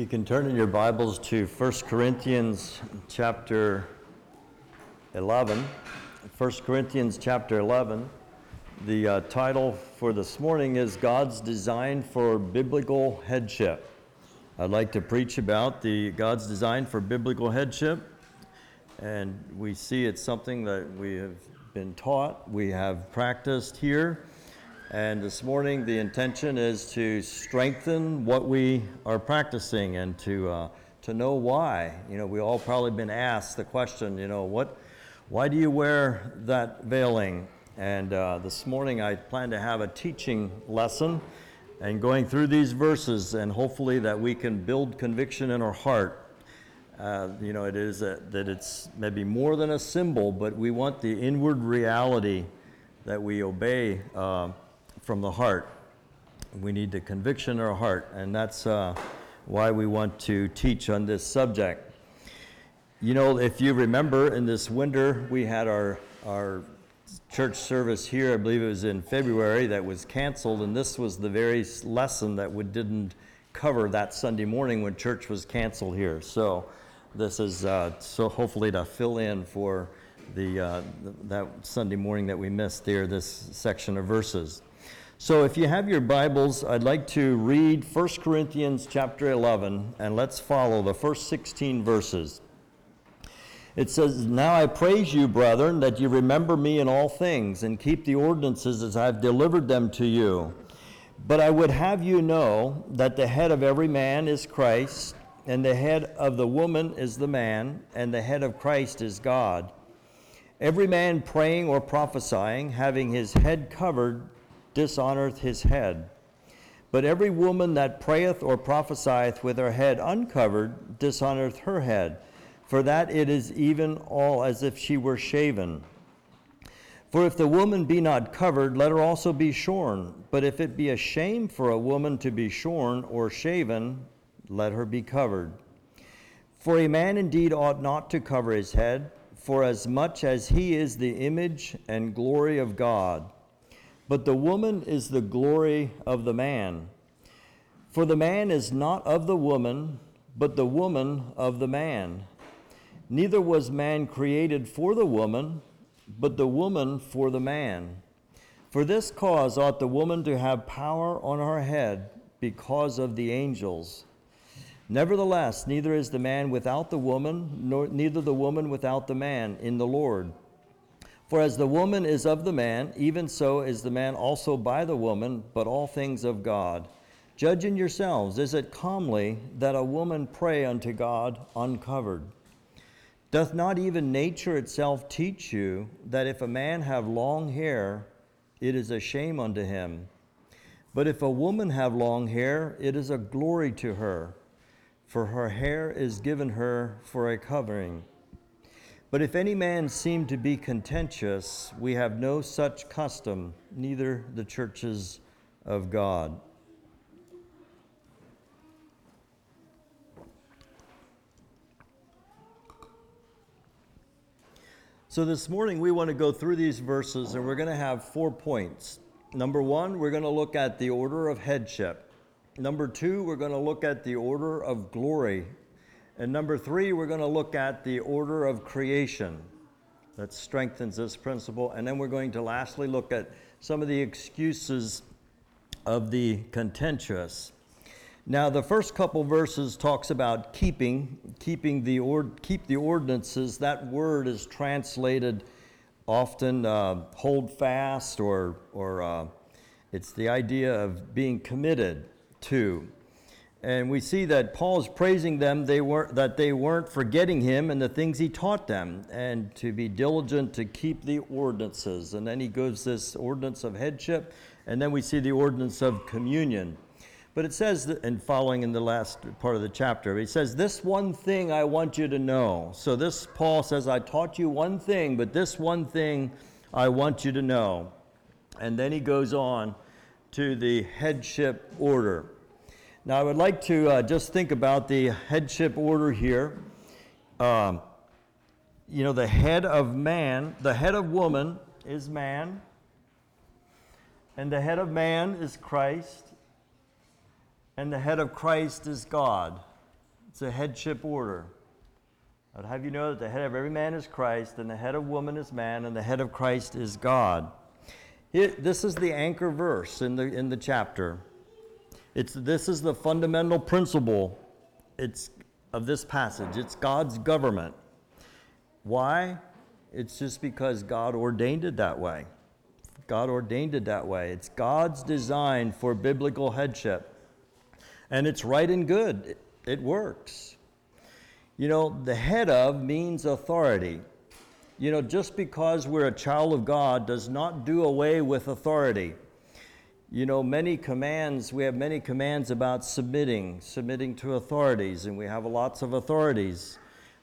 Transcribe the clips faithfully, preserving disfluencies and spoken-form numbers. You can turn in your Bibles to First Corinthians chapter eleven. First Corinthians chapter eleven. The uh, title for this morning is God's Design for Biblical Headship. I'd like to preach about the God's design for biblical headship. And we see it's something that we have been taught, we have practiced here. And this morning, the intention is to strengthen what we are practicing and to uh, to know why. You know, we all probably been asked the question, you know, what, why do you wear that veiling? And uh, this morning, I plan to have a teaching lesson and going through these verses, and hopefully that we can build conviction in our heart. Uh, you know, it is a, that it's maybe more than a symbol, but we want the inward reality that we obey uh, from the heart. We need the conviction in our heart, and that's uh, why we want to teach on this subject. You know, if you remember, in this winter, we had our our church service here, I believe it was in February, that was canceled, and this was the very lesson that we didn't cover that Sunday morning when church was canceled here. So this is uh, so hopefully to fill in for the uh, that Sunday morning that we missed there, this section of verses. So if you have your Bibles, I'd like to read First Corinthians chapter eleven, and let's follow the first sixteen verses. It says, "Now I praise you, brethren, that you remember me in all things, and keep the ordinances as I have delivered them to you. But I would have you know that the head of every man is Christ, and the head of the woman is the man, and the head of Christ is God. Every man praying or prophesying, having his head covered, dishonoreth his head. But every woman that prayeth or prophesieth with her head uncovered dishonoreth her head, for that it is even all as if she were shaven. For if the woman be not covered, let her also be shorn. But if it be a shame for a woman to be shorn or shaven, let her be covered. For a man indeed ought not to cover his head, for as much as he is the image and glory of God. But the woman is the glory of the man. For the man is not of the woman, but the woman of the man. Neither was man created for the woman, but the woman for the man. For this cause ought the woman to have power on her head, because of the angels. Nevertheless, neither is the man without the woman, nor neither the woman without the man in the Lord. For as the woman is of the man, even so is the man also by the woman, but all things of God. Judge in yourselves, is it comely that a woman pray unto God uncovered? Doth not even nature itself teach you that if a man have long hair, it is a shame unto him? But if a woman have long hair, it is a glory to her, for her hair is given her for a covering. But if any man seem to be contentious, we have no such custom, neither the churches of God." So this morning we want to go through these verses, and we're going to have four points. Number one, we're going to look at the order of headship. Number two, we're going to look at the order of glory. And number three, we're going to look at the order of creation. That strengthens this principle. And then we're going to lastly look at some of the excuses of the contentious. Now, the first couple verses talks about keeping, keeping the or, keep the ordinances. That word is translated often uh, hold fast, or or uh, it's the idea of being committed to. And we see that Paul's praising them they weren't that they weren't forgetting him and the things he taught them, and to be diligent to keep the ordinances. And then he gives this ordinance of headship, and then we see the ordinance of communion. But it says, that, and following in the last part of the chapter, he says, "This one thing I want you to know." So this Paul says, "I taught you one thing, but this one thing I want you to know." And then he goes on to the headship order. Now, I would like to uh, just think about the headship order here. Um, you know, the head of man, the head of woman is man, and the head of man is Christ, and the head of Christ is God. It's a headship order. I'd have you know that the head of every man is Christ, and the head of woman is man, and the head of Christ is God. It, this is the anchor verse in the in the chapter. It's this is the fundamental principle. It's of this passage. It's God's government. Why? It's just because God ordained it that way. God ordained it that way. It's God's design for biblical headship, and it's right and good. It, it works. You know, the head of means authority. You know, just because we're a child of God does not do away with authority. You know, many commands, we have many commands about submitting, submitting to authorities, and we have lots of authorities.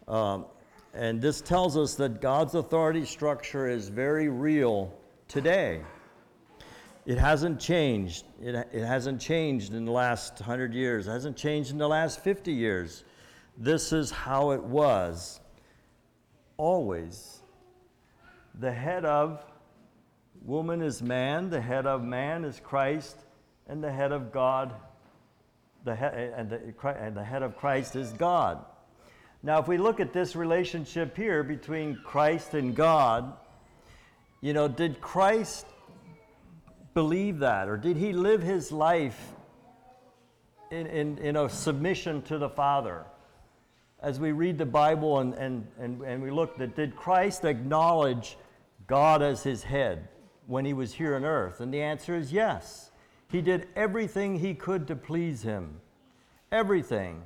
Um, and this tells us that God's authority structure is very real today. It hasn't changed. It, it hasn't changed in the last one hundred years. It hasn't changed in the last fifty years. This is how it was always. The head of woman is man, the head of man is Christ, and the head of God, the he- and, the, and the head of Christ is God. Now, if we look at this relationship here between Christ and God, you know, did Christ believe that, or did he live his life in, in, in a submission to the Father? As we read the Bible and, and, and, and we look, that did Christ acknowledge God as his head when he was here on earth? And the answer is yes. He did everything he could to please him. Everything.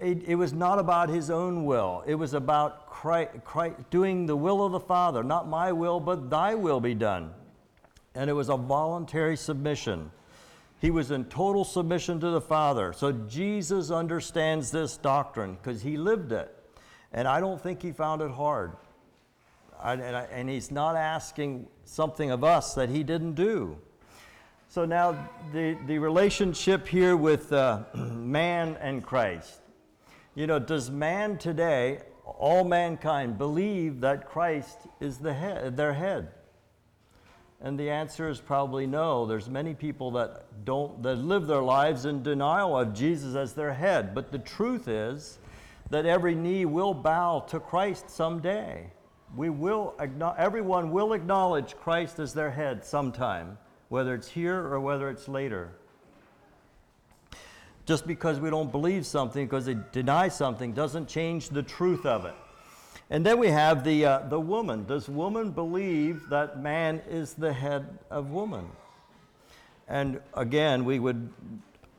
It, it was not about his own will. It was about Christ, Christ doing the will of the Father. Not my will, but thy will be done. And it was a voluntary submission. He was in total submission to the Father. So Jesus understands this doctrine because he lived it. And I don't think he found it hard. I, and, I, and he's not asking something of us that he didn't do. So now the, the relationship here with uh, man and Christ. You know, does man today, all mankind, believe that Christ is the head, their head? And the answer is probably no. There's many people that don't, that live their lives in denial of Jesus as their head. But the truth is that every knee will bow to Christ someday. We will, everyone will acknowledge Christ as their head sometime, whether it's here or whether it's later. Just because we don't believe something, because they deny something, doesn't change the truth of it. And then we have the uh, the woman. Does woman believe that man is the head of woman? And again, we would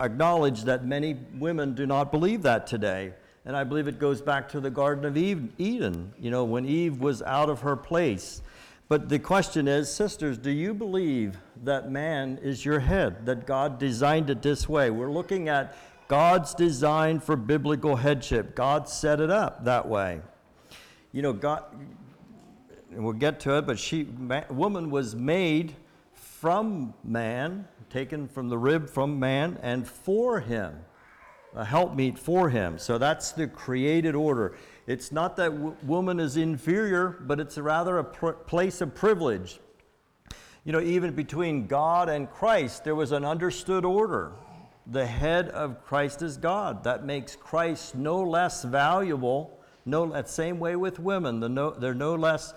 acknowledge that many women do not believe that today. And I believe it goes back to the Garden of Eden, you know, when Eve was out of her place. But the question is, sisters, do you believe that man is your head, that God designed it this way? We're looking at God's design for biblical headship. God set it up that way. You know, God, we'll get to it, but she, man, woman was made from man, taken from the rib from man, and for him. A helpmeet for him. So that's the created order. It's not that w- woman is inferior, but it's rather a pr- place of privilege. You know, even between God and Christ, there was an understood order. The head of Christ is God. That makes Christ no less valuable. No, that same way with women. The no, they're no less.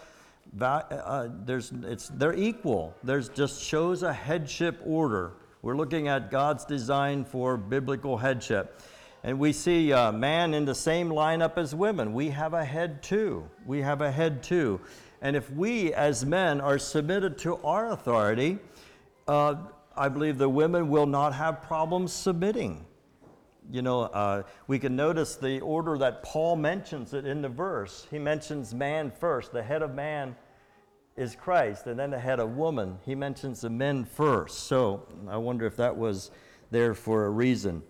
Va- uh, there's, it's they're equal. There's just shows a headship order. We're looking at God's design for biblical headship. And we see uh, man in the same lineup as women. We have a head too. We have a head too. And if we as men are submitted to our authority, uh, I believe the women will not have problems submitting. You know, uh, we can notice the order that Paul mentions it in the verse. He mentions man first. The head of man is Christ, and then the head of woman. He mentions the men first. So I wonder if that was there for a reason.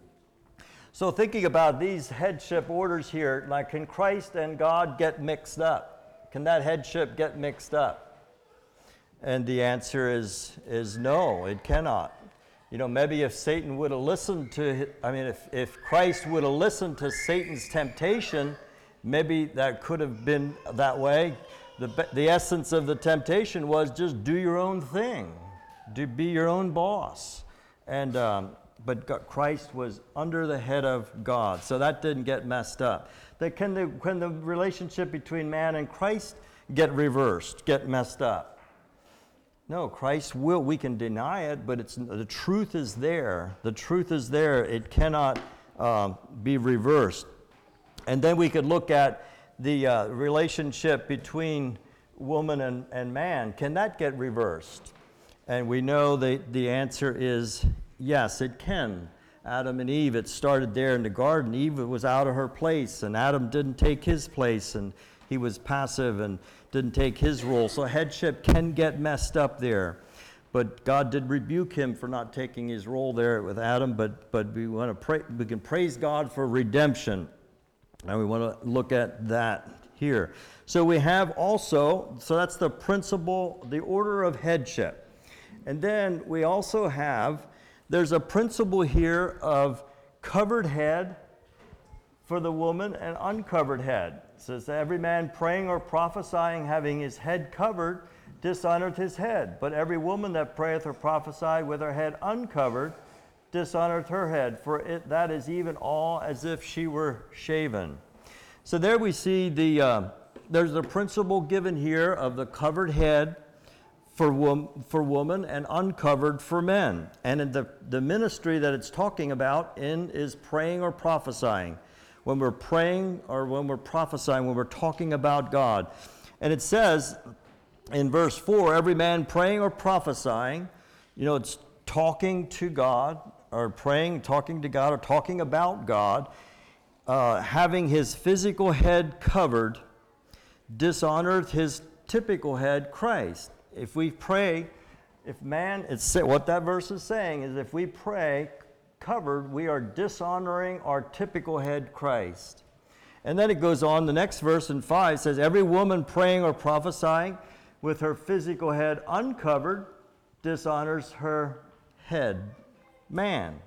So thinking about these headship orders here, like, can Christ and God get mixed up? Can that headship get mixed up? And the answer is is no, it cannot. You know, maybe if Satan would have listened to, I mean, if, if Christ would have listened to Satan's temptation, maybe that could have been that way. The, the essence of the temptation was just do your own thing, to be your own boss. And um, but God, Christ was under the head of God, so that didn't get messed up. That can the can the relationship between man and Christ get reversed, get messed up? No, Christ will. We can deny it, but it's the truth is there. The truth is there. It cannot um, be reversed. And then we could look at the uh, relationship between woman and, and man. Can that get reversed? And we know that the answer is yes, it can. Adam and Eve, it started there in the garden. Eve was out of her place, and Adam didn't take his place, and he was passive and didn't take his role. So headship can get messed up there. But God did rebuke him for not taking his role there with Adam, but but we want to pray, we can praise God for redemption. And we want to look at that here. So we have also, so that's the principle, the order of headship. And then we also have, there's a principle here of covered head for the woman and uncovered head. It says, every man praying or prophesying having his head covered dishonored his head. But every woman that prayeth or prophesieth with her head uncovered dishonored her head, for it that is even all as if she were shaven. So there we see the uh, there's the principle given here of the covered head for wom- for woman and uncovered for men. And in the the ministry that it's talking about in is praying or prophesying. When we're praying or when we're prophesying, when we're talking about God. And it says in verse four, every man praying or prophesying, you know, it's talking to God or praying, talking to God or talking about God, uh, having his physical head covered, dishonored his typical head, Christ. If we pray, if man, it's what that verse is saying is if we pray covered, we are dishonoring our typical head, Christ. And then it goes on, the next verse in five says, every woman praying or prophesying with her physical head uncovered dishonors her head, man.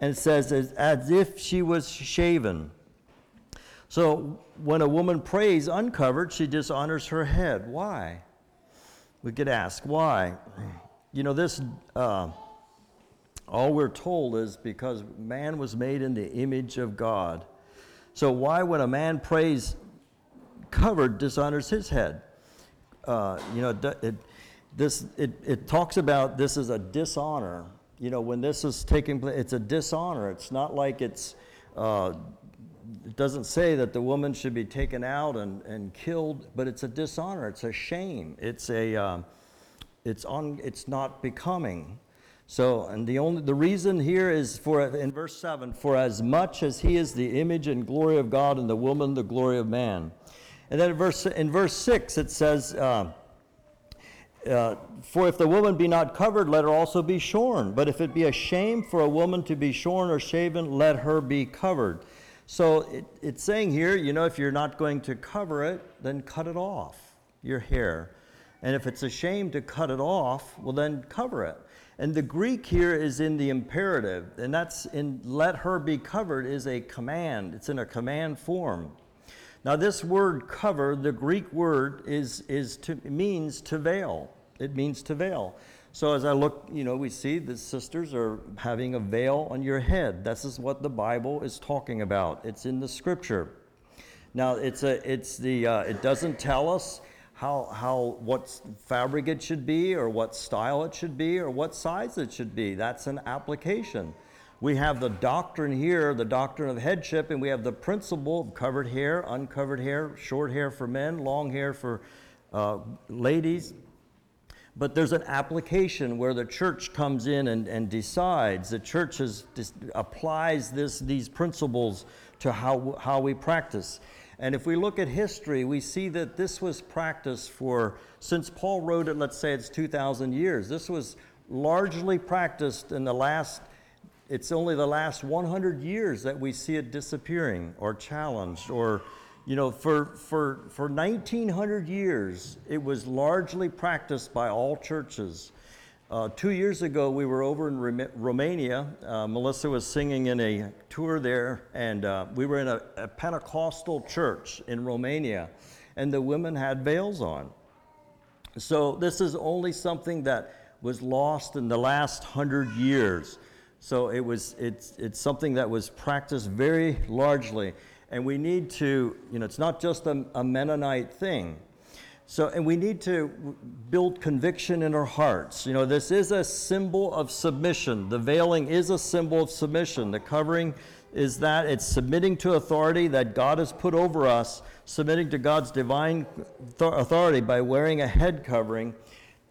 And it says, as if she was shaven. So when a woman prays uncovered, she dishonors her head. Why? We could ask, why? You know, this, uh, all we're told is because man was made in the image of God. So why, when a man prays covered, dishonors his head? Uh, you know, it, it This it, it talks about this is a dishonor. You know, when this is taking place, it's a dishonor. It's not like it's, uh, it doesn't say that the woman should be taken out and, and killed, but it's a dishonor. It's a shame. It's a, uh, it's on. It's not becoming. So, and the only, the reason here is for, in verse seven, for as much as he is the image and glory of God and the woman the glory of man. And then in verse, in verse six, it says, uh, Uh, for if the woman be not covered, let her also be shorn. But if it be a shame for a woman to be shorn or shaven, let her be covered. So it, it's saying here, you know, if you're not going to cover it, then cut it off, your hair. And if it's a shame to cut it off, well, then cover it. And the Greek here is in the imperative, and that's in let her be covered is a command. It's in a command form. Now, this word cover, the Greek word, is is to, means to veil. It means to veil. So as I look, you know, we see the sisters are having a veil on your head. This is what the Bible is talking about. It's in the Scripture. Now, it's a, it's the, uh, it doesn't tell us how how what fabric it should be or what style it should be or what size it should be. That's an application. We have the doctrine here, the doctrine of headship, and we have the principle of covered hair, uncovered hair, short hair for men, long hair for uh, ladies. But there's an application where the church comes in and, and decides. The church is, dis- applies this these principles to how how we practice. And if we look at history, we see that this was practiced for, since Paul wrote it, let's say it's two thousand years. This was largely practiced in the last, it's only the last one hundred years that we see it disappearing or challenged or, you know, for for for nineteen hundred years, it was largely practiced by all churches. Uh, two years ago, we were over in Roma- Romania. Uh, Melissa was singing in a tour there, and uh, we were in a, a Pentecostal church in Romania, and the women had veils on. So this is only something that was lost in the last one hundred years. So it was it's it's something that was practiced very largely, and we need to, you know, it's not just a, a Mennonite thing. So, and we need to build conviction in our hearts. You know, this is a symbol of submission. The veiling is a symbol of submission. The covering is that it's submitting to authority that God has put over us, submitting to God's divine authority by wearing a head covering.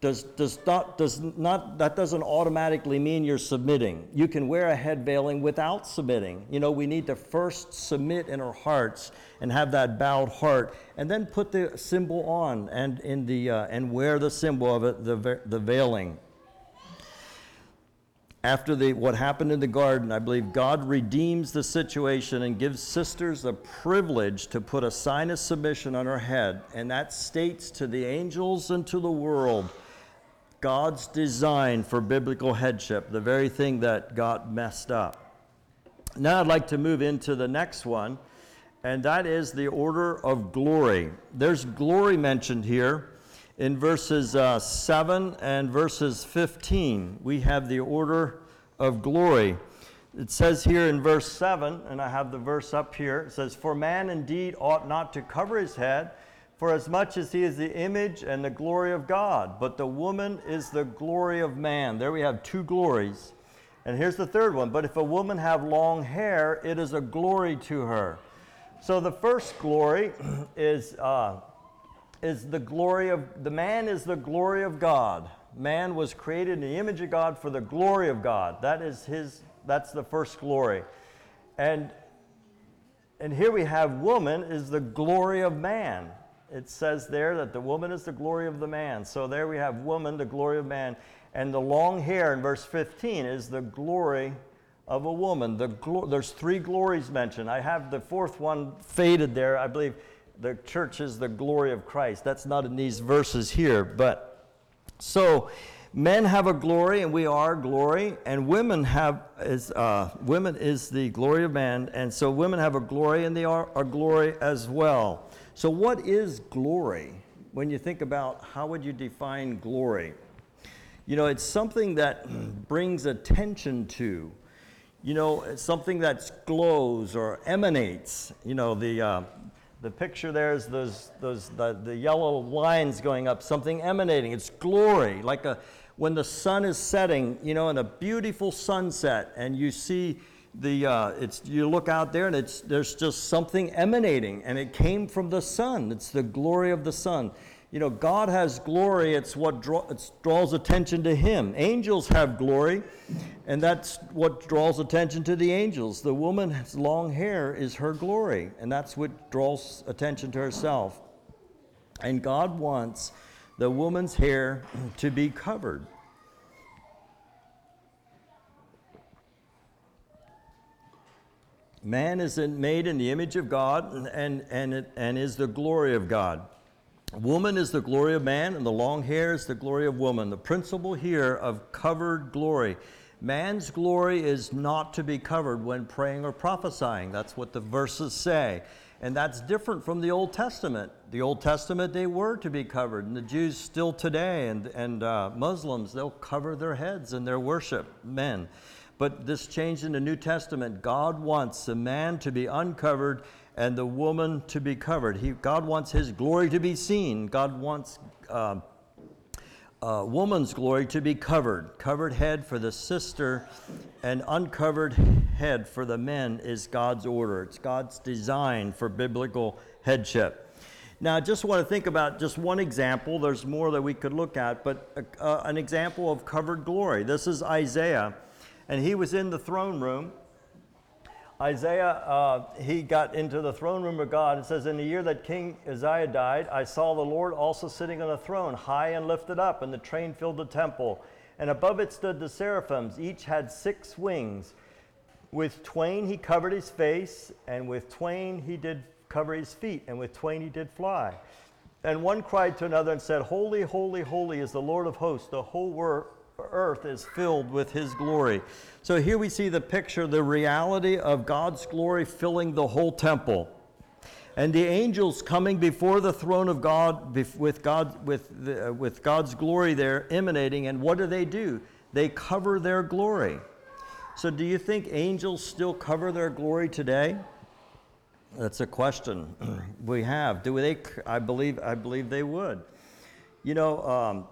Does does not does not that doesn't automatically mean you're submitting. You can wear a head veiling without submitting. You know, we need to first submit in our hearts and have that bowed heart, and then put the symbol on and in the uh, and wear the symbol of it, the the veiling. After the what happened in the garden, I believe God redeems the situation and gives sisters the privilege to put a sign of submission on her head, and that states to the angels and to the world God's design for biblical headship, the very thing that got messed up. Now I'd like to move into the next one, and that is the order of glory. There's glory mentioned here in verses uh, seven and verses fifteen. We have the order of glory. It says here in verse seven, and I have the verse up here, it says, "For man indeed ought not to cover his head, for as much as he is the image and the glory of God, but the woman is the glory of man." There we have two glories. And here's the third one. "But if a woman have long hair, it is a glory to her." So the first glory is uh, is the glory of, the man is the glory of God. Man was created in the image of God for the glory of God. That is his, that's the first glory. And, and here we have woman is the glory of man. It says there that the woman is the glory of the man. So there we have woman, the glory of man. And the long hair in verse fifteen is the glory of a woman. The glo- there's three glories mentioned. I have the fourth one faded there. I believe the church is the glory of Christ. That's not in these verses here. But so men have a glory, and we are glory, and women have is uh, women is the glory of man, and so women have a glory, and they are, are glory as well. So what is glory? When you think about, how would you define glory? You know, it's something that brings attention to, you know, it's something that glows or emanates. You know, the uh, the picture there is those those the, the yellow lines going up, something emanating. It's glory, like a when the sun is setting, you know, in a beautiful sunset, and you see The uh, it's you look out there and it's there's just something emanating, and it came from the sun. It's the glory of the sun. You know, God has glory. It's what draw, it draws attention to Him. Angels have glory, and that's what draws attention to the angels. The woman's long hair is her glory, and that's what draws attention to herself. And God wants the woman's hair to be covered. Man is made in the image of God, and and and, it, and is the glory of God. Woman is the glory of man, and the long hair is the glory of woman. The principle here of covered glory. Man's glory is not to be covered when praying or prophesying. That's what the verses say. And that's different from the Old Testament. The Old Testament, they were to be covered. And the Jews still today, and, and uh, Muslims, they'll cover their heads in their worship, men. But this change in the New Testament, God wants the man to be uncovered and the woman to be covered. He, God wants His glory to be seen. God wants uh, uh, woman's glory to be covered. Covered head for the sister and uncovered head for the men is God's order. It's God's design for biblical headship. Now, I just want to think about just one example. There's more that we could look at, but uh, an example of covered glory. This is Isaiah. And he was in the throne room. Isaiah, uh, he got into the throne room of God. It says, "In the year that King Uzziah died, I saw the Lord also sitting on a throne, high and lifted up, and the train filled the temple. And above it stood the seraphims. Each had six wings. With twain he covered his face, and with twain he did cover his feet, and with twain he did fly. And one cried to another and said, Holy, holy, holy is the Lord of hosts. The whole world earth is filled with His glory." So here we see the picture, the reality of God's glory filling the whole temple, and the angels coming before the throne of God with God with the, with God's glory there emanating. And what do they do? They cover their glory. So do you think angels still cover their glory today? That's a question we have. Do they? I believe, I believe they would. You know, um,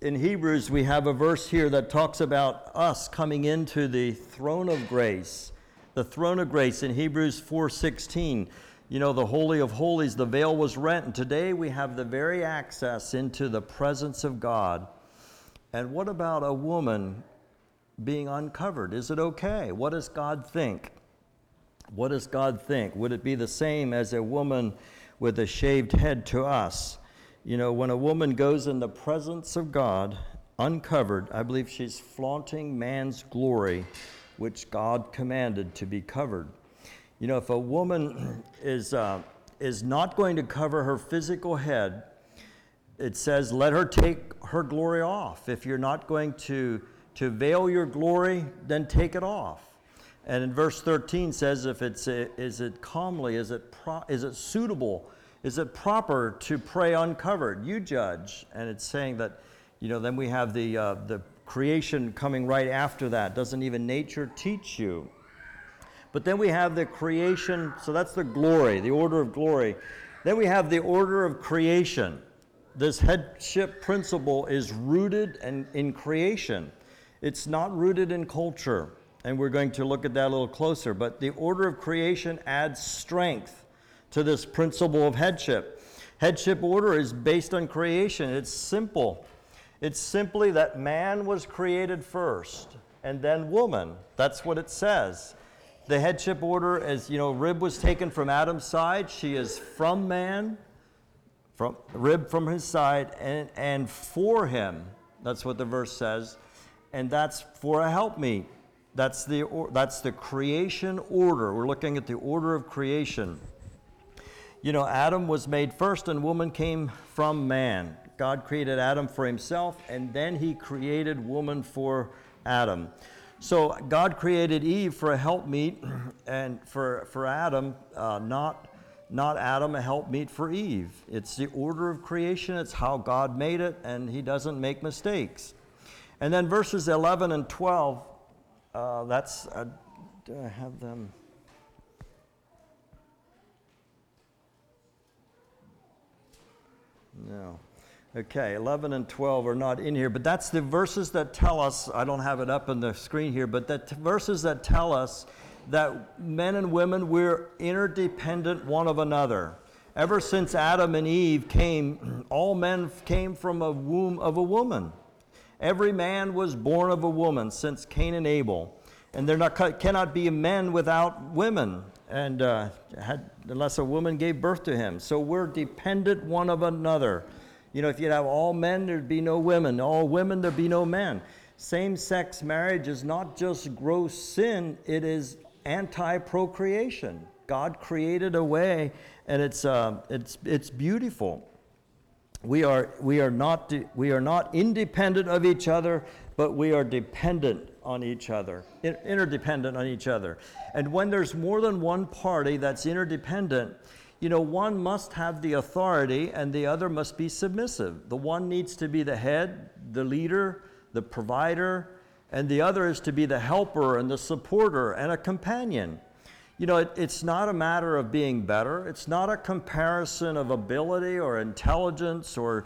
in Hebrews, we have a verse here that talks about us coming into the throne of grace. The throne of grace in Hebrews four sixteen. You know, the Holy of Holies, the veil was rent. And today we have the very access into the presence of God. And what about a woman being uncovered? Is it okay? What does God think? What does God think? Would it be the same as a woman with a shaved head to us? You know, when a woman goes in the presence of God uncovered, I believe she's flaunting man's glory, which God commanded to be covered. You know, if a woman is uh, is not going to cover her physical head, it says, let her take her glory off. If you're not going to, to veil your glory, then take it off. And in verse thirteen says, if it's is it comely, is it pro, is it suitable, is it proper to pray uncovered? You judge. And it's saying that, you know, then we have the uh, the creation coming right after that. Doesn't even nature teach you? But then we have the creation. So that's the glory, the order of glory. Then we have the order of creation. This headship principle is rooted and in creation. It's not rooted in culture. And we're going to look at that a little closer. But the order of creation adds strength to this principle of headship. Headship order is based on creation. It's simple. It's simply that man was created first and then woman. That's what it says. The headship order is, you know, rib was taken from Adam's side. She is from man, from rib from his side, and, and for him. That's what the verse says. And that's for a helpmeet. That's the or, that's the creation order. We're looking at the order of creation. You know, Adam was made first and woman came from man. God created Adam for himself and then he created woman for Adam. So God created Eve for a helpmeet and for, for Adam, uh, not, not Adam a helpmeet for Eve. It's the order of creation. It's how God made it and he doesn't make mistakes. And then verses eleven and twelve, Uh, that's, uh, do I have them? No. Okay, eleven and twelve are not in here, but that's the verses that tell us, I don't have it up on the screen here, but the t- verses that tell us that men and women, we're interdependent one of another. Ever since Adam and Eve came, all men came from a womb of a woman. Every man was born of a woman since Cain and Abel, and there not, cannot be men without women, and uh, had, unless a woman gave birth to him. So we're dependent one of another. You know, if you'd have all men, there'd be no women. All women, there'd be no men. Same-sex marriage is not just gross sin; it is anti-procreation. God created a way, and it's uh, it's it's beautiful. We are we are not de- we are not independent of each other, but we are dependent on each other, inter- interdependent on each other. And when there's more than one party that's interdependent, you know, one must have the authority and the other must be submissive. The one needs to be the head, the leader, the provider, and the other is to be the helper and the supporter and a companion. You know, it, it's not a matter of being better. It's not a comparison of ability or intelligence or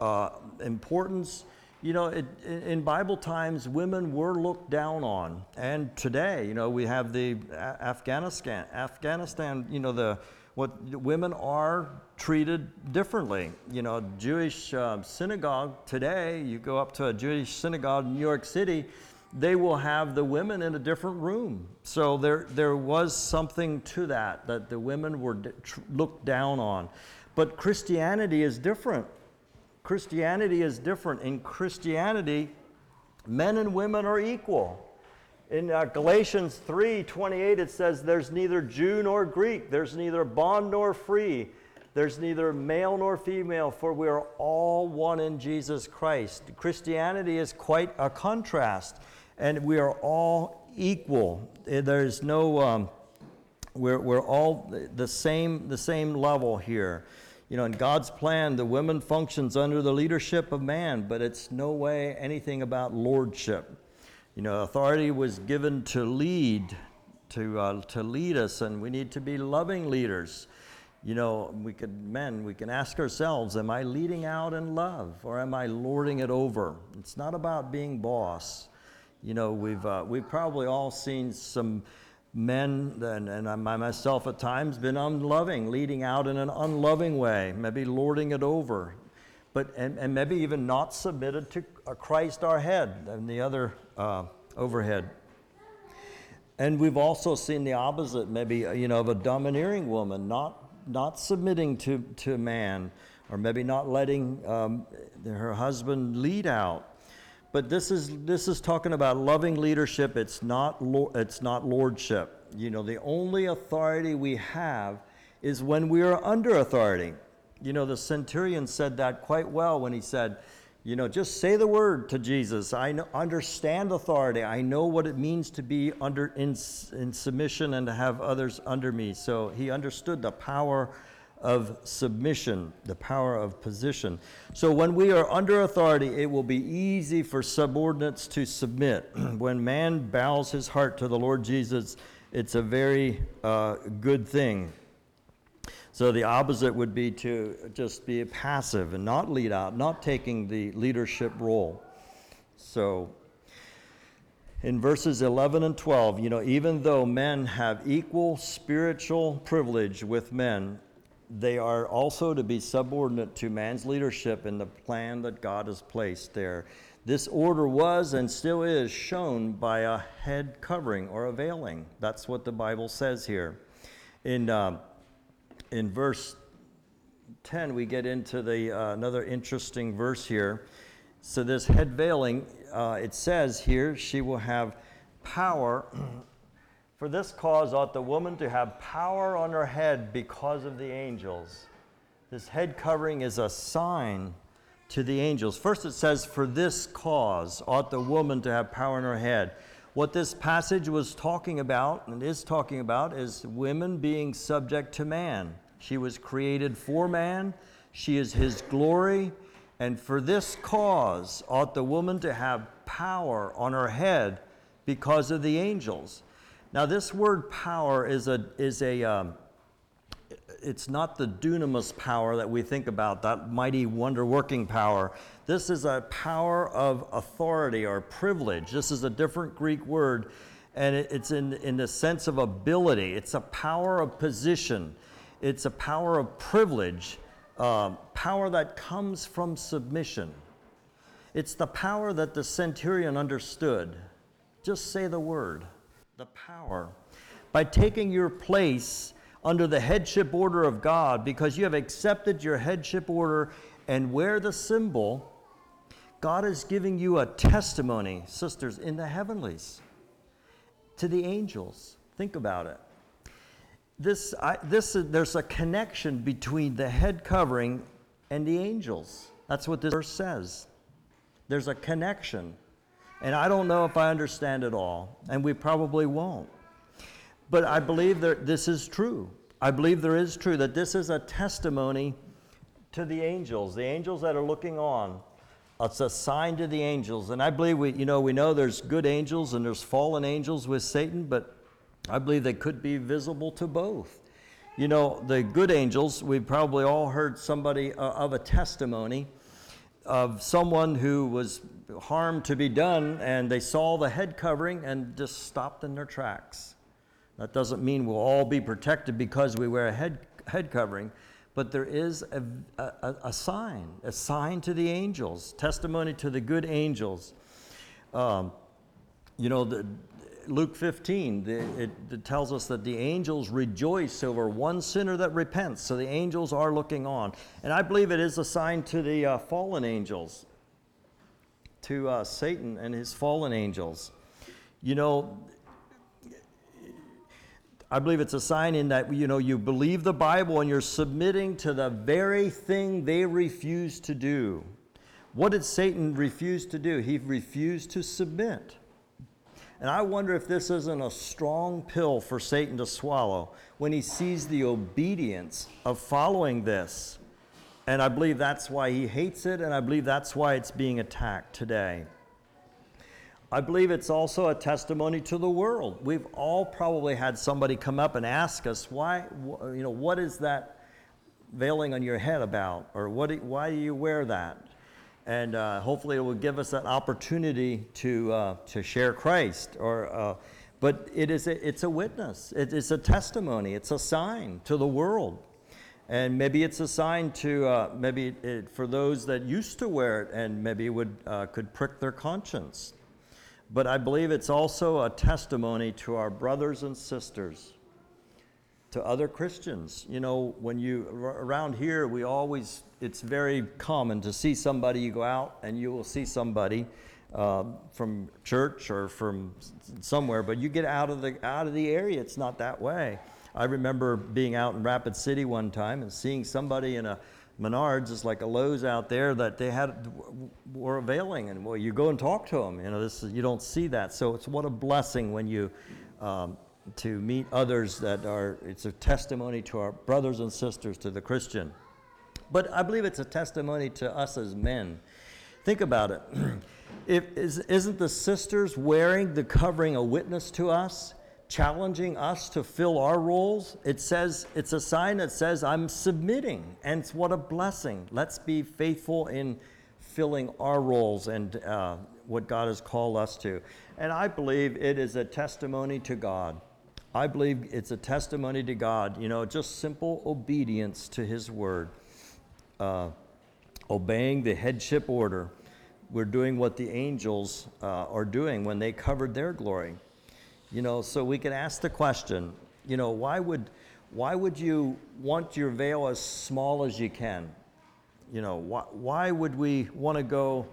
uh, importance. You know, it, in Bible times, women were looked down on. And today, you know, we have the Afghanistan, Afghanistan, you know, the what women are treated differently. You know, Jewish uh, synagogue today, you go up to a Jewish synagogue in New York City, they will have the women in a different room. So there there was something to that, that the women were d- tr- looked down on. But Christianity is different. Christianity is different. In Christianity, men and women are equal. In uh, Galatians three twenty-eight, it says, there's neither Jew nor Greek, there's neither bond nor free, there's neither male nor female, for we are all one in Jesus Christ. Christianity is quite a contrast. And we are all equal. There's no, um, we're we're all the same the same level here. You know, in God's plan, the woman functions under the leadership of man, but it's no way anything about lordship. You know, authority was given to lead, to uh, to lead us, and we need to be loving leaders. You know, we could, men, we can ask ourselves, am I leading out in love, or am I lording it over? It's not about being boss. You know, we've uh, we've probably all seen some men, and, and I myself at times, been unloving, leading out in an unloving way, maybe lording it over, but and, and maybe even not submitted to Christ our head and the other uh, overhead. And we've also seen the opposite, maybe, you know, of a domineering woman, not not submitting to, to man, or maybe not letting um, her husband lead out. But this is this is talking about loving leadership. It's not it's not lordship. You know, the only authority we have is when we are under authority. You know, the centurion said that quite well when he said, you know, just say the word to Jesus. I know, understand authority. I know what it means to be under in, in submission and to have others under me. So he understood the power of submission, the power of position. So when we are under authority, it will be easy for subordinates to submit. When man bows his heart to the Lord Jesus, it's a very uh, good thing. So the opposite would be to just be passive and not lead out, not taking the leadership role. So in verses eleven and twelve, you know, even though men have equal spiritual privilege with men, they are also to be subordinate to man's leadership in the plan that God has placed there. This order was and still is shown by a head covering or a veiling. That's what the Bible says here. In uh, In verse ten, we get into the uh, another interesting verse here. So this head veiling, uh, it says here, she will have power. For this cause ought the woman to have power on her head because of the angels. This head covering is a sign to the angels. First it says, for this cause ought the woman to have power on her head. What this passage was talking about and is talking about is women being subject to man. She was created for man. She is his glory. And for this cause ought the woman to have power on her head because of the angels. Now this word power is a, is a um, it's not the dunamis power that we think about, that mighty wonder-working power. This is a power of authority or privilege. This is a different Greek word, and it's in, in the sense of ability. It's a power of position. It's a power of privilege, uh, power that comes from submission. It's the power that the centurion understood. Just say the word, the power. By taking your place under the headship order of God, because you have accepted your headship order and wear the symbol, God is giving you a testimony, sisters, in the heavenlies, to the angels. Think about it. This, I, this, there's a connection between the head covering and the angels. That's what this verse says. There's a connection. And I don't know if I understand it all, and we probably won't. But I believe that this is true. I believe there is true, that this is a testimony to the angels, the angels that are looking on. It's a sign to the angels. And I believe, we, you know, we know there's good angels and there's fallen angels with Satan, but I believe they could be visible to both. You know, the good angels, we've probably all heard somebody uh, of a testimony of someone who was harmed to be done, and they saw the head covering and just stopped in their tracks. That doesn't mean we'll all be protected because we wear a head head covering, but there is a, a, a sign, a sign to the angels, testimony to the good angels. Um, you know, the, Luke fifteen, the, it, it tells us that the angels rejoice over one sinner that repents, so the angels are looking on. And I believe it is a sign to the uh, fallen angels, to uh, Satan and his fallen angels. You know, I believe it's a sign in that, you know, you believe the Bible and you're submitting to the very thing they refuse to do. What did Satan refuse to do? He refused to submit. And I wonder if this isn't a strong pill for Satan to swallow when he sees the obedience of following this. And I believe that's why he hates it, and I believe that's why it's being attacked today. I believe it's also a testimony to the world. We've all probably had somebody come up and ask us, why, you know, what is that veiling on your head about? Or what? Do, why do you wear that? And uh, hopefully it will give us that opportunity to uh, to share Christ. Or, uh, but it is a, it's a witness. It, it's a testimony. It's a sign to the world. And maybe it's a sign to uh, maybe it, it, for those that used to wear it and maybe would uh, could prick their conscience. But I believe it's also a testimony to our brothers and sisters, to other Christians. You know, when you around here, we always it's very common to see somebody. You go out and you will see somebody uh, from church or from somewhere, but you get out of the out of the area, it's not that way. I remember being out in Rapid City one time and seeing somebody in a Menards, is like a Lowe's out there, that they had were availing, and well, you go and talk to them. You know, this is, you don't see that, so it's what a blessing when you um, to meet others that are. It's a testimony to our brothers and sisters, to the Christian. But I believe it's a testimony to us as men. Think about it. If is, isn't the sisters wearing the covering a witness to us? Challenging us to fill our roles. It says, it's a sign that says, I'm submitting, and it's what a blessing. Let's be faithful in filling our roles and uh, what God has called us to. And I believe it is a testimony to God. I believe it's a testimony to God, you know, just simple obedience to His word, uh, obeying the headship order. We're doing what the angels uh, are doing when they covered their glory. You know, so we can ask the question, you know, why would why would you want your veil as small as you can? You know, why, why would we want to go?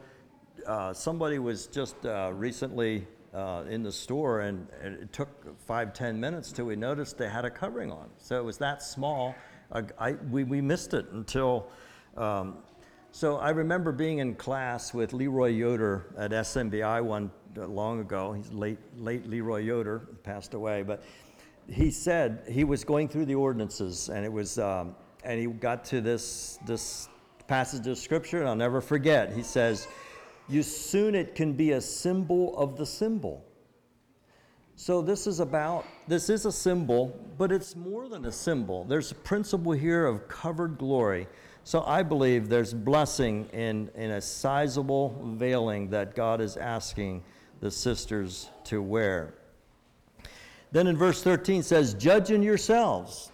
Uh, somebody was just uh, recently uh, in the store, and, and it took five, ten minutes till we noticed they had a covering on. So it was that small. Uh, I, we, we missed it until... Um, so I remember being in class with Leroy Yoder at S M B I one long ago. He's late, late Leroy Yoder, passed away, but he said he was going through the ordinances, and it was, um, and he got to this this passage of scripture, and I'll never forget. He says, "You soon it can be a symbol of the symbol." So this is about this is a symbol, but it's more than a symbol. There's a principle here of covered glory. So I believe there's blessing in, in a sizable veiling that God is asking the sisters to wear. Then in verse thirteen says, "Judge in yourselves,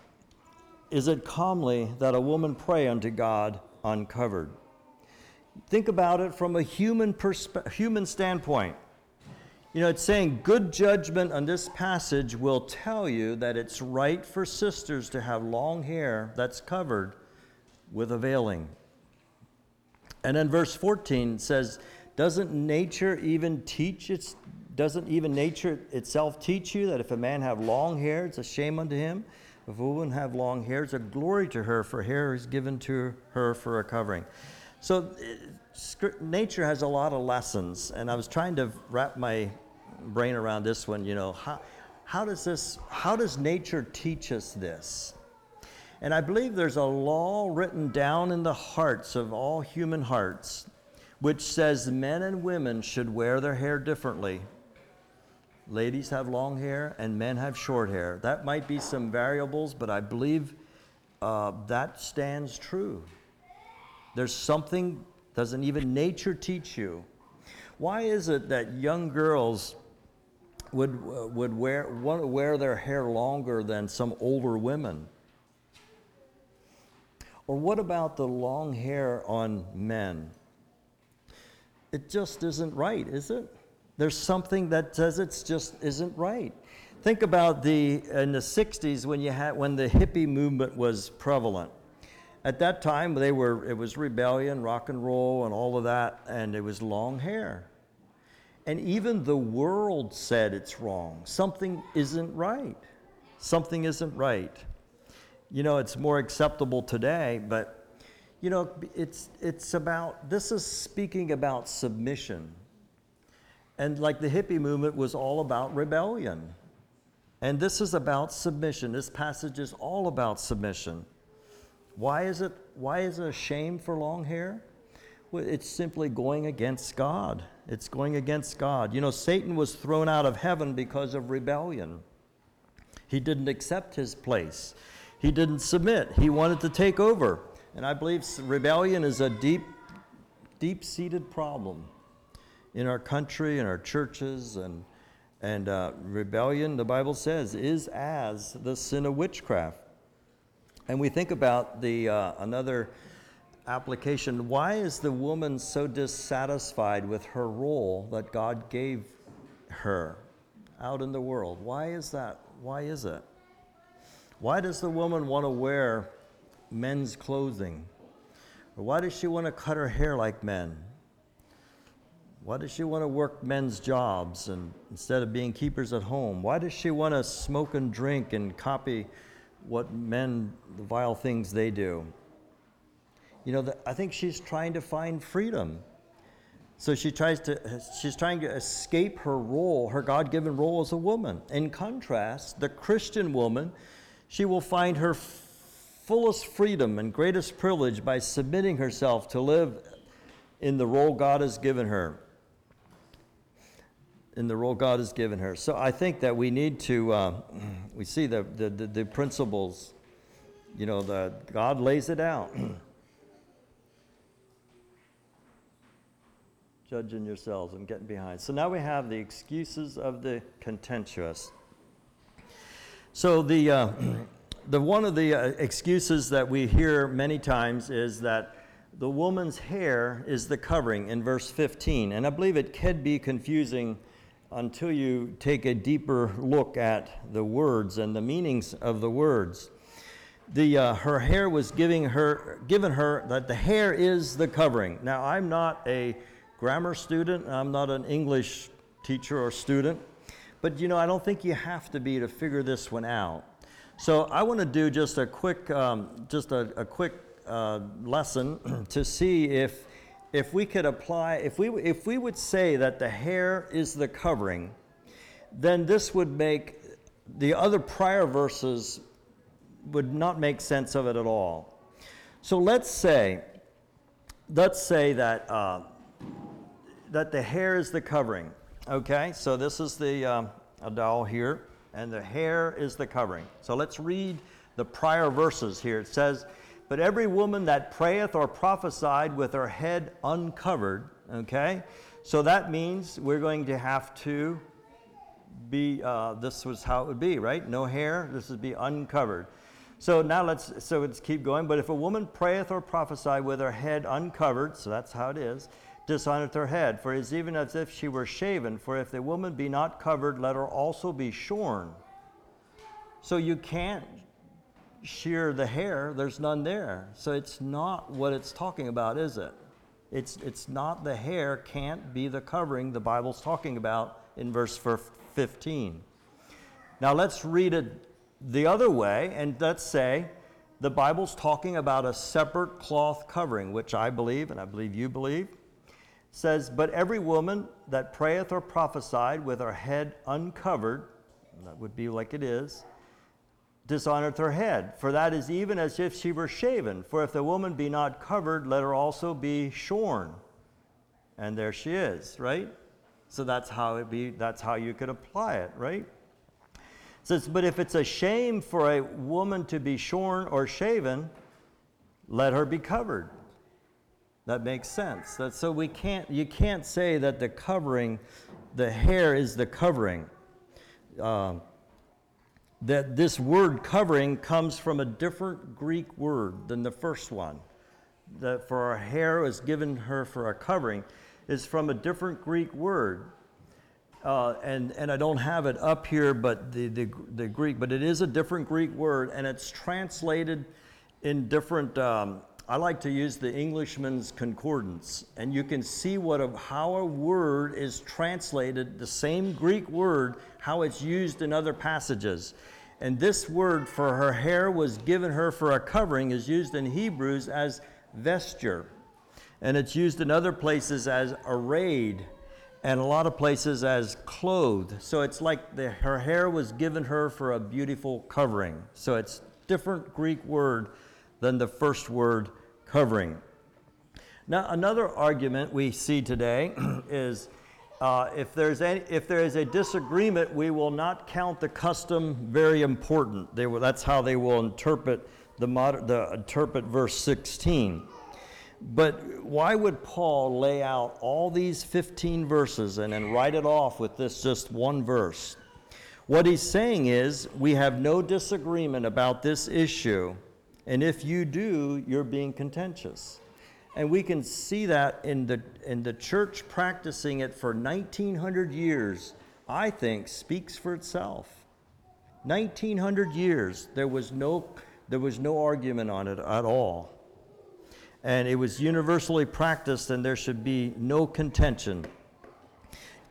is it comely that a woman pray unto God uncovered?" Think about it from a human persp- human standpoint. You know, it's saying good judgment on this passage will tell you that it's right for sisters to have long hair that's covered with a veiling. And then verse fourteen says, doesn't nature even teach its doesn't even nature itself teach you that if a man have long hair, it's a shame unto him? If a woman have long hair, it's a glory to her, for hair is given to her for a covering. So it, nature has a lot of lessons, and I was trying to wrap my brain around this one. You know, how how does this how does nature teach us this? And I believe there's a law written down in the hearts of all human hearts, which says men and women should wear their hair differently. Ladies have long hair and men have short hair. That might be some variables, but I believe uh, that stands true. There's something, doesn't even nature teach you? Why is it that young girls would uh, would wear want to wear their hair longer than some older women? Or what about the long hair on men? It just isn't right, is it? There's something that says it's just isn't right. Think about the in the sixties when you had when the hippie movement was prevalent. At that time, they were it was rebellion, rock and roll, and all of that, and it was long hair. And even the world said it's wrong. Something isn't right. Something isn't right. You know, it's more acceptable today, but, you know, it's it's about, this is speaking about submission. And like the hippie movement was all about rebellion. And this is about submission. This passage is all about submission. Why is it, why is it a shame for long hair? It's simply going against God. It's going against God. You know, Satan was thrown out of heaven because of rebellion. He didn't accept his place. He didn't submit. He wanted to take over. And I believe rebellion is a deep, deep-seated problem in our country, in our churches, and and uh, rebellion, the Bible says, is as the sin of witchcraft. And we think about the uh, another application. Why is the woman so dissatisfied with her role that God gave her out in the world? Why is that? Why is it? Why does the woman want to wear men's clothing? Or why does she want to cut her hair like men? Why does she want to work men's jobs and instead of being keepers at home? Why does she want to smoke and drink and copy what men, the vile things they do? You know, the, I think she's trying to find freedom. So she tries to, she's trying to escape her role, her God-given role as a woman. In contrast, the Christian woman, she will find her f- fullest freedom and greatest privilege by submitting herself to live in the role God has given her. In the role God has given her. So I think that we need to, uh, we see the, the, the, the principles, you know, the, God lays it out. Judging yourselves, I'm getting behind. So now we have the excuses of the contentious. So the uh, the one of the uh, excuses that we hear many times is that the woman's hair is the covering in verse fifteen, and I believe it can be confusing until you take a deeper look at the words and the meanings of the words. The uh, her hair was giving her given her that the hair is the covering. Now I'm not a grammar student, I'm not an English teacher or student, but you know, I don't think you have to be to figure this one out. So I want to do just a quick, um, just a, a quick uh, lesson to see if, if we could apply, if we, if we would say that the hair is the covering, then this would make the other prior verses would not make sense of it at all. So let's say, let's say that. Uh, that the hair is the covering. Okay, so this is the um, a doll here, and the hair is the covering. So let's read the prior verses here. It says, but every woman that prayeth or prophesied with her head uncovered, okay? So that means we're going to have to be, uh, this was how it would be, right? No hair, this would be uncovered. So now let's, so let's keep going. But if a woman prayeth or prophesied with her head uncovered, so that's how it is, dishonored her head, for it is even as if she were shaven, for if the woman be not covered, let her also be shorn. So you can't shear the hair, there's none there. So it's not what it's talking about, is it? It's it's not the hair can't be the covering the Bible's talking about in verse fifteen. Now let's read it the other way, and let's say the Bible's talking about a separate cloth covering, which I believe, and I believe you believe, says, but every woman that prayeth or prophesied with her head uncovered, that would be like it is, dishonoreth her head, for that is even as if she were shaven. For if the woman be not covered, let her also be shorn. And there she is, right? So that's how it be. That's how you could apply it, right? It says, but if it's a shame for a woman to be shorn or shaven, let her be covered. That makes sense. That, so we can't, you can't say that the covering, the hair is the covering. Uh, that this word covering comes from a different Greek word than the first one. That for her hair was given her for a covering is from a different Greek word. Uh, and, and I don't have it up here, but the, the, the Greek, but it is a different Greek word, and it's translated in different... Um, I like to use the Englishman's concordance, and you can see what a, how a word is translated, the same Greek word, how it's used in other passages. And this word for her hair was given her for a covering is used in Hebrews as vesture, and it's used in other places as arrayed, and a lot of places as clothed. So it's like the, her hair was given her for a beautiful covering. So it's different Greek word than the first word, covering. Now, another argument we see today is uh, if there's any, if there is a disagreement, we will not count the custom very important. They will, that's how they will interpret the, moder, the interpret verse sixteen. But why would Paul lay out all these fifteen verses and then write it off with this just one verse? What he's saying is, we have no disagreement about this issue, and if you do, you're being contentious. And we can see that in the in the church practicing it for nineteen hundred years, I think, speaks for itself. nineteen hundred years, there was no there was no argument on it at all. And it was universally practiced, and there should be no contention.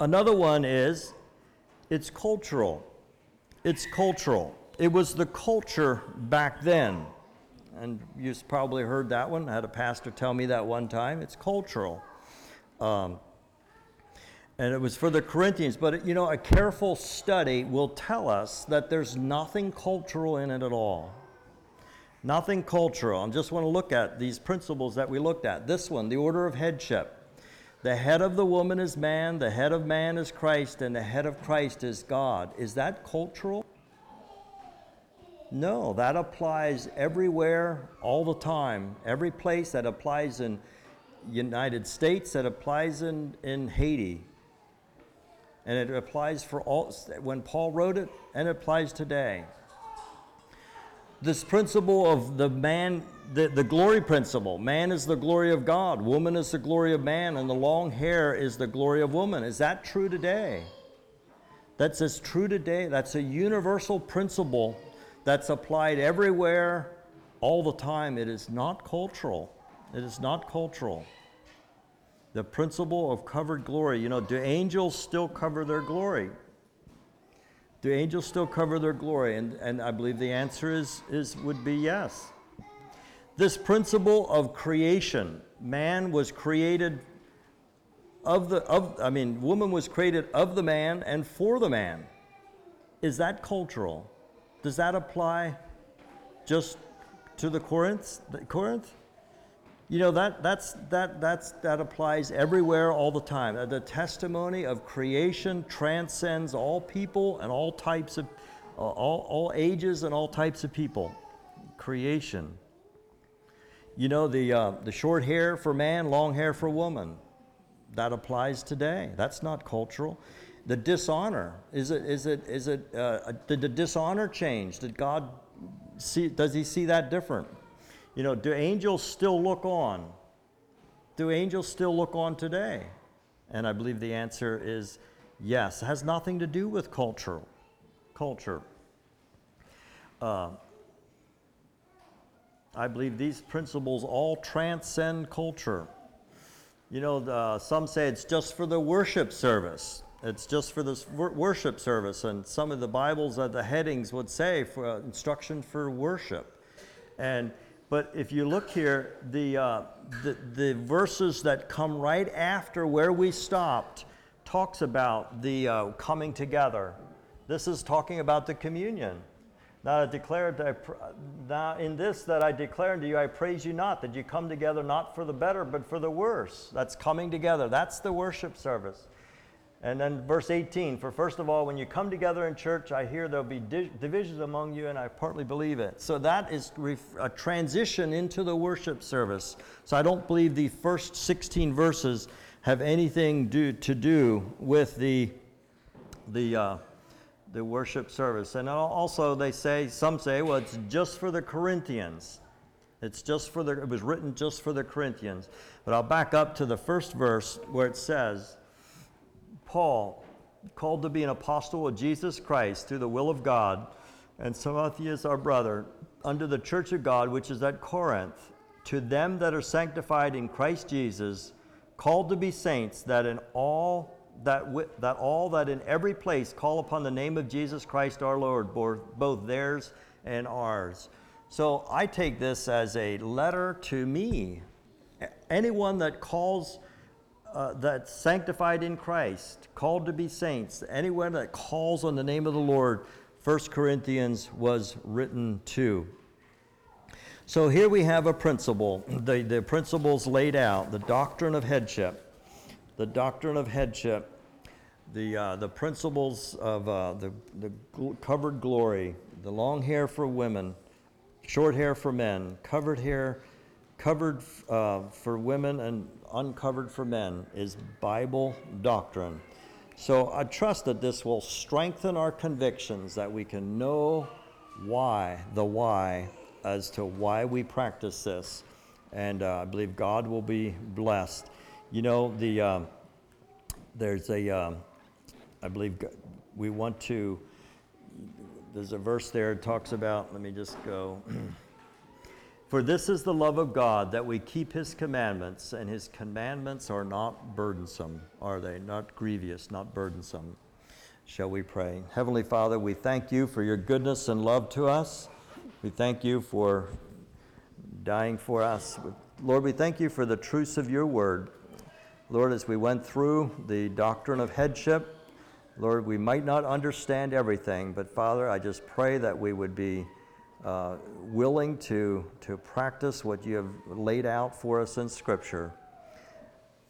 Another one is, it's cultural. It's cultural. It was the culture back then. And you've probably heard that one. I had a pastor tell me that one time. It's cultural. Um, and it was for the Corinthians. But, you know, a careful study will tell us that there's nothing cultural in it at all. Nothing cultural. I just want to look at these principles that we looked at. This one, the order of headship. The head of the woman is man, the head of man is Christ, and the head of Christ is God. Is that cultural? No, that applies everywhere, all the time. Every place. That applies in United States, that applies in, in Haiti. And it applies for all, when Paul wrote it, and it applies today. This principle of the man, the, the glory principle. Man is the glory of God, woman is the glory of man, and the long hair is the glory of woman. Is that true today? That's as true today. That's a universal principle that's applied everywhere, all the time. It is not cultural. It is not cultural. The principle of covered glory. You know, do angels still cover their glory? Do angels still cover their glory? And, and I believe the answer is, is would be yes. This principle of creation. Man was created of the, of, I mean, woman was created of the man and for the man. Is that cultural? Does that apply just to the Corinth? Corinth? You know, that that's that that's that applies everywhere all the time. The testimony of creation transcends all people and all types of uh, all all ages and all types of people. Creation. You know, the uh, the short hair for man, long hair for woman. That applies today. That's not cultural. The dishonor, is it, is it, is it, uh, did the dishonor change? Did God see, does he see that different? You know, do angels still look on? Do angels still look on today? And I believe the answer is yes. It has nothing to do with culture. Culture. Uh, I believe these principles all transcend culture. You know, uh, some say it's just for the worship service. It's just for this worship service, and some of the Bibles at the headings would say for, uh, instruction for worship. And but if you look here, the, uh, the the verses that come right after where we stopped talks about the uh, coming together. This is talking about the communion. Now I declare that I pr- now in this that I declare unto you, I praise you not that you come together not for the better but for the worse. That's coming together. That's the worship service. And then verse eighteen, for first of all, when you come together in church, I hear there'll be di- divisions among you, and I partly believe it. So that is ref- a transition into the worship service. So I don't believe the first sixteen verses have anything do, to do with the the uh, the worship service. And also they say, some say, well, it's just for the Corinthians. It's just for the, it was written just for the Corinthians. But I'll back up to the first verse where it says, Paul, called to be an apostle of Jesus Christ through the will of God, and Timotheus our brother, unto the church of God which is at Corinth, to them that are sanctified in Christ Jesus, called to be saints, that in all that wi- that all that in every place call upon the name of Jesus Christ our Lord, both theirs and ours. So I take this as a letter to me. Anyone that calls. Uh, that's sanctified in Christ, called to be saints, anyone that calls on the name of the Lord, First Corinthians was written to. So here we have a principle, the, the principles laid out, the doctrine of headship, the doctrine of headship, the uh, the principles of uh, the, the gl- covered glory, the long hair for women, short hair for men, covered hair, covered uh, for women and uncovered for men is Bible doctrine. So I trust that this will strengthen our convictions that we can know why, the why, as to why we practice this. And uh, I believe God will be blessed. You know, the uh, there's a, um, I believe we want to, there's a verse there that talks about, let me just go. For this is the love of God, that we keep his commandments, and his commandments are not burdensome, are they? Not grievous, not burdensome. Shall we pray? Heavenly Father, we thank you for your goodness and love to us. We thank you for dying for us. Lord, we thank you for the truths of your word. Lord, as we went through the doctrine of headship, Lord, we might not understand everything, but Father, I just pray that we would be Uh, willing to, to practice what you have laid out for us in Scripture.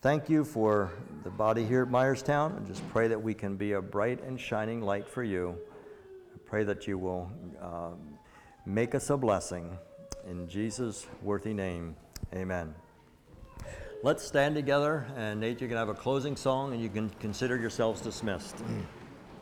Thank you for the body here at Myerstown, and just pray that we can be a bright and shining light for you. I pray that you will uh, make us a blessing. In Jesus' worthy name, amen. Let's stand together, and Nate, you can have a closing song, and you can consider yourselves dismissed.